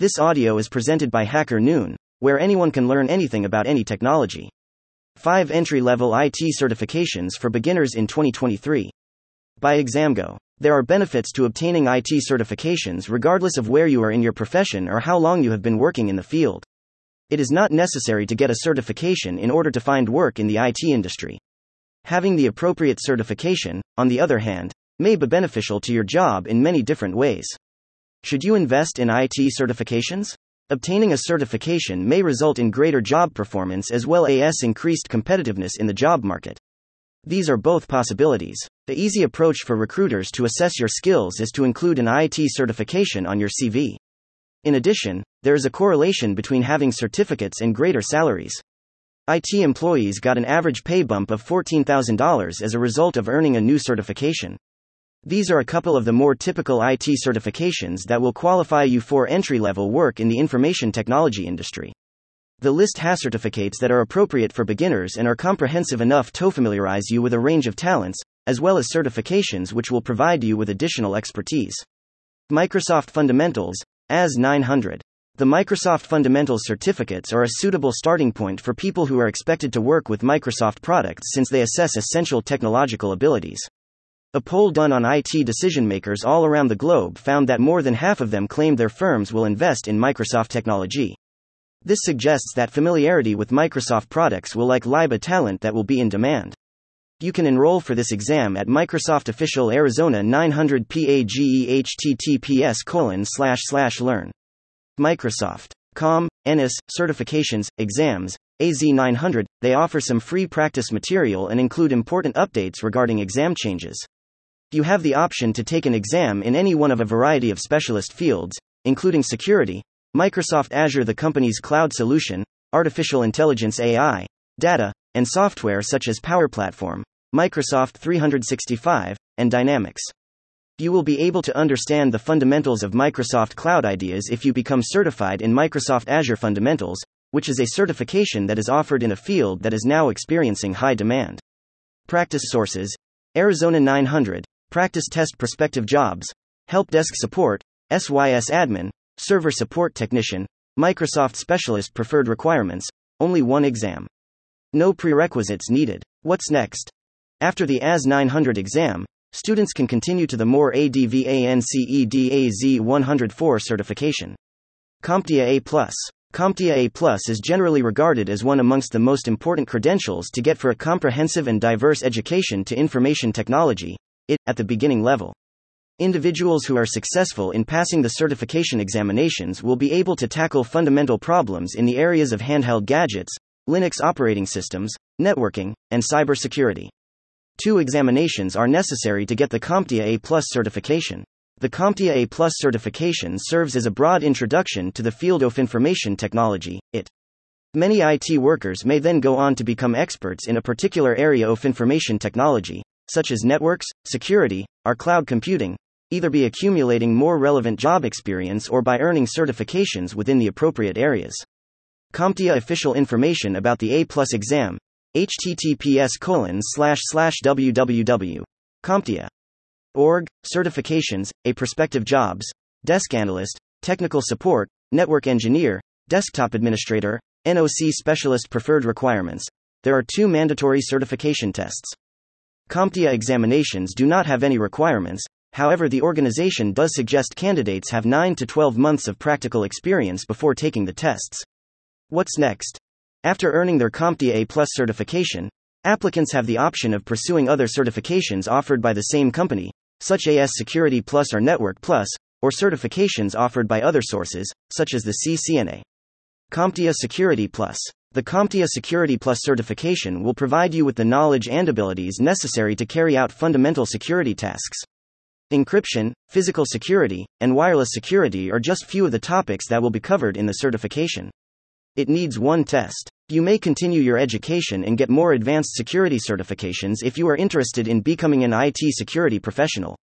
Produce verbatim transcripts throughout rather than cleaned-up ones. This audio is presented by Hacker Noon, where anyone can learn anything about any technology. five Entry-Level I T Certifications for Beginners in twenty twenty-three. By ExamGo. There are benefits to obtaining I T certifications regardless of where you are in your profession or how long you have been working in the field. It is not necessary to get a certification in order to find work in the I T industry. Having the appropriate certification, on the other hand, may be beneficial to your job in many different ways. Should you invest in I T certifications? Obtaining a certification may result in greater job performance as well as increased competitiveness in the job market. These are both possibilities. The easy approach for recruiters to assess your skills is to include an I T certification on your C V. In addition, there is a correlation between having certificates and greater salaries. I T employees got an average pay bump of fourteen thousand dollars as a result of earning a new certification. These are a couple of the more typical I T certifications that will qualify you for entry-level work in the information technology industry. The list has certificates that are appropriate for beginners and are comprehensive enough to familiarize you with a range of talents, as well as certifications which will provide you with additional expertise. Microsoft Fundamentals, A Z nine hundred. The Microsoft Fundamentals certificates are a suitable starting point for people who are expected to work with Microsoft products since they assess essential technological abilities. A poll done on I T decision-makers all around the globe found that more than half of them claimed their firms will invest in Microsoft technology. This suggests that familiarity with Microsoft products will likely be a talent that will be in demand. You can enroll for this exam at Microsoft Official Arizona nine hundred page https colon slash slash learn. Microsoft dot com slash N S Certifications, Exams, A Z nine hundred. They offer some free practice material and include important updates regarding exam changes. You have the option to take an exam in any one of a variety of specialist fields, including security, Microsoft Azure, the company's cloud solution, artificial intelligence A I, data, and software such as Power Platform, Microsoft three sixty-five, and Dynamics. You will be able to understand the fundamentals of Microsoft Cloud ideas if you become certified in Microsoft Azure Fundamentals, which is a certification that is offered in a field that is now experiencing high demand. Practice sources: Arizona nine hundred. Practice test prospective jobs, help desk support, S Y S admin, server support technician, Microsoft specialist. Preferred requirements, only one exam. No prerequisites needed. What's next? After the A Z nine hundred exam, students can continue to the more advanced A Z one oh four certification. CompTIA A plus. CompTIA A plus is generally regarded as one amongst the most important credentials to get for a comprehensive and diverse education to information technology, it, at the beginning level. Individuals who are successful in passing the certification examinations will be able to tackle fundamental problems in the areas of handheld gadgets, Linux operating systems, networking, and cybersecurity. Two examinations are necessary to get the CompTIA A plus certification. The CompTIA A plus certification serves as a broad introduction to the field of information technology, I T. Many I T workers may then go on to become experts in a particular area of information technology, such as networks, security, or cloud computing, either by accumulating more relevant job experience or by earning certifications within the appropriate areas. CompTIA official information about the A plus exam, https colon slash slash www dot comptia dot org, certifications, A prospective jobs, desk analyst, technical support, network engineer, desktop administrator, N O C specialist. Preferred requirements. There are two mandatory certification tests. CompTIA examinations do not have any requirements, however the organization does suggest candidates have nine to twelve months of practical experience before taking the tests. What's next? After earning their CompTIA A plus certification, applicants have the option of pursuing other certifications offered by the same company, such as Security Plus or Network Plus, or certifications offered by other sources, such as the C C N A. CompTIA Security Plus. The CompTIA Security Plus certification will provide you with the knowledge and abilities necessary to carry out fundamental security tasks. Encryption, physical security, and wireless security are just few of the topics that will be covered in the certification. It needs one test. You may continue your education and get more advanced security certifications if you are interested in becoming an I T security professional.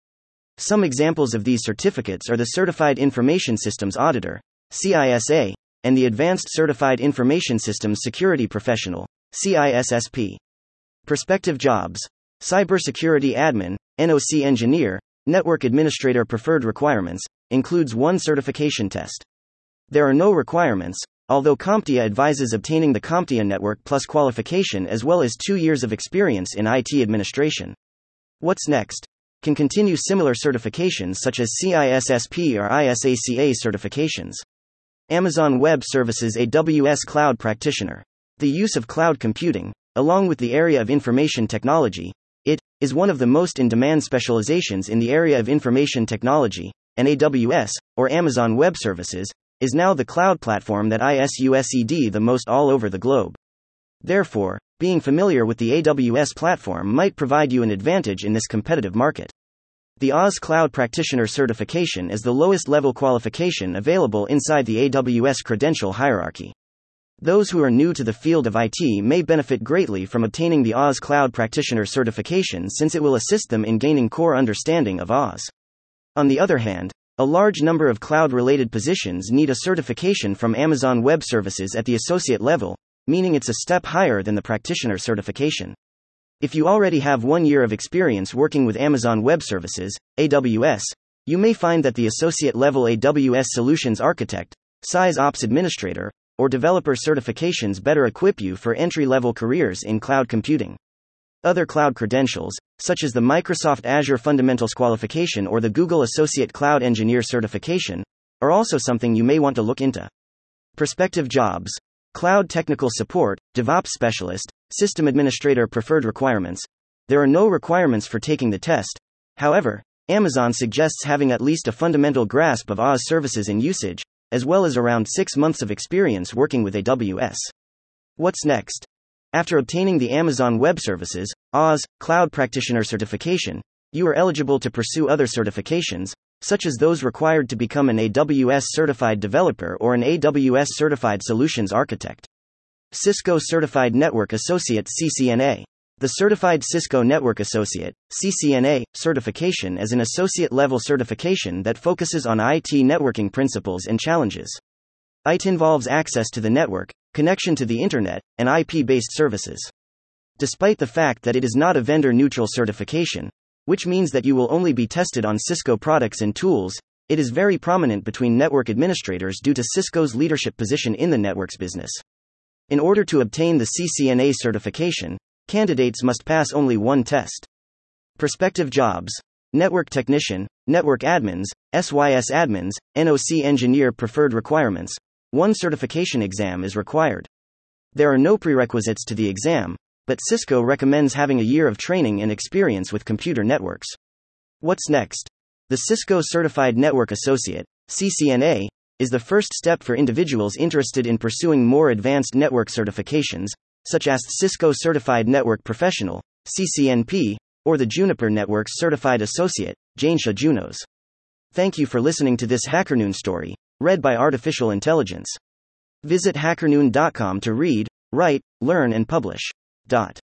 Some examples of these certificates are the Certified Information Systems Auditor, C I S A, and the Advanced Certified Information Systems Security Professional, C I S S P. Prospective jobs: Cybersecurity Admin, N O C Engineer, Network Administrator. Preferred requirements, includes one certification test. There are no requirements, although CompTIA advises obtaining the CompTIA Network Plus qualification as well as two years of experience in I T administration. What's next? Can continue similar certifications such as C I S S P or I S A C A certifications. Amazon Web Services A W S Cloud Practitioner. The use of cloud computing, along with the area of information technology, it, is one of the most in-demand specializations in the area of information technology, and A W S, or Amazon Web Services, is now the cloud platform that is used the most all over the globe. Therefore, being familiar with the A W S platform might provide you an advantage in this competitive market. The A Z Cloud Practitioner certification is the lowest level qualification available inside the A W S credential hierarchy. Those who are new to the field of I T may benefit greatly from obtaining the A Z Cloud Practitioner certification since it will assist them in gaining core understanding of A Z. On the other hand, a large number of cloud-related positions need a certification from Amazon Web Services at the associate level, meaning it's a step higher than the practitioner certification. If you already have one year of experience working with Amazon Web Services, A W S, you may find that the associate level A W S Solutions Architect, S I S Ops Administrator, or developer certifications better equip you for entry-level careers in cloud computing. Other cloud credentials, such as the Microsoft Azure Fundamentals qualification or the Google Associate Cloud Engineer certification, are also something you may want to look into. Prospective jobs. Cloud technical support, DevOps specialist, system administrator preferred requirements. There are no requirements for taking the test. However, Amazon suggests having at least a fundamental grasp of A Z services in usage, as well as around six months of experience working with A W S. What's next? After obtaining the Amazon Web Services, A Z, Cloud Practitioner certification, you are eligible to pursue other certifications, such as those required to become an A W S Certified Developer or an A W S Certified Solutions Architect. Cisco Certified Network Associate C C N A. The Certified Cisco Network Associate, C C N A, certification is an associate-level certification that focuses on I T networking principles and challenges. It involves access to the network, connection to the internet, and I P-based services. Despite the fact that it is not a vendor-neutral certification, which means that you will only be tested on Cisco products and tools, it is very prominent between network administrators due to Cisco's leadership position in the networks business. In order to obtain the C C N A certification, candidates must pass only one test. Prospective jobs. Network technician, network admins, S Y S admins, N O C engineer preferred requirements. One certification exam is required. There are no prerequisites to the exam, but Cisco recommends having a year of training and experience with computer networks. What's next? The Cisco Certified Network Associate, C C N A, is the first step for individuals interested in pursuing more advanced network certifications, such as Cisco Certified Network Professional, C C N P, or the Juniper Networks Certified Associate, J N C J. Thank you for listening to this Hacker Noon story, read by Artificial Intelligence. Visit hacker noon dot com to read, write, learn and publish. Dot.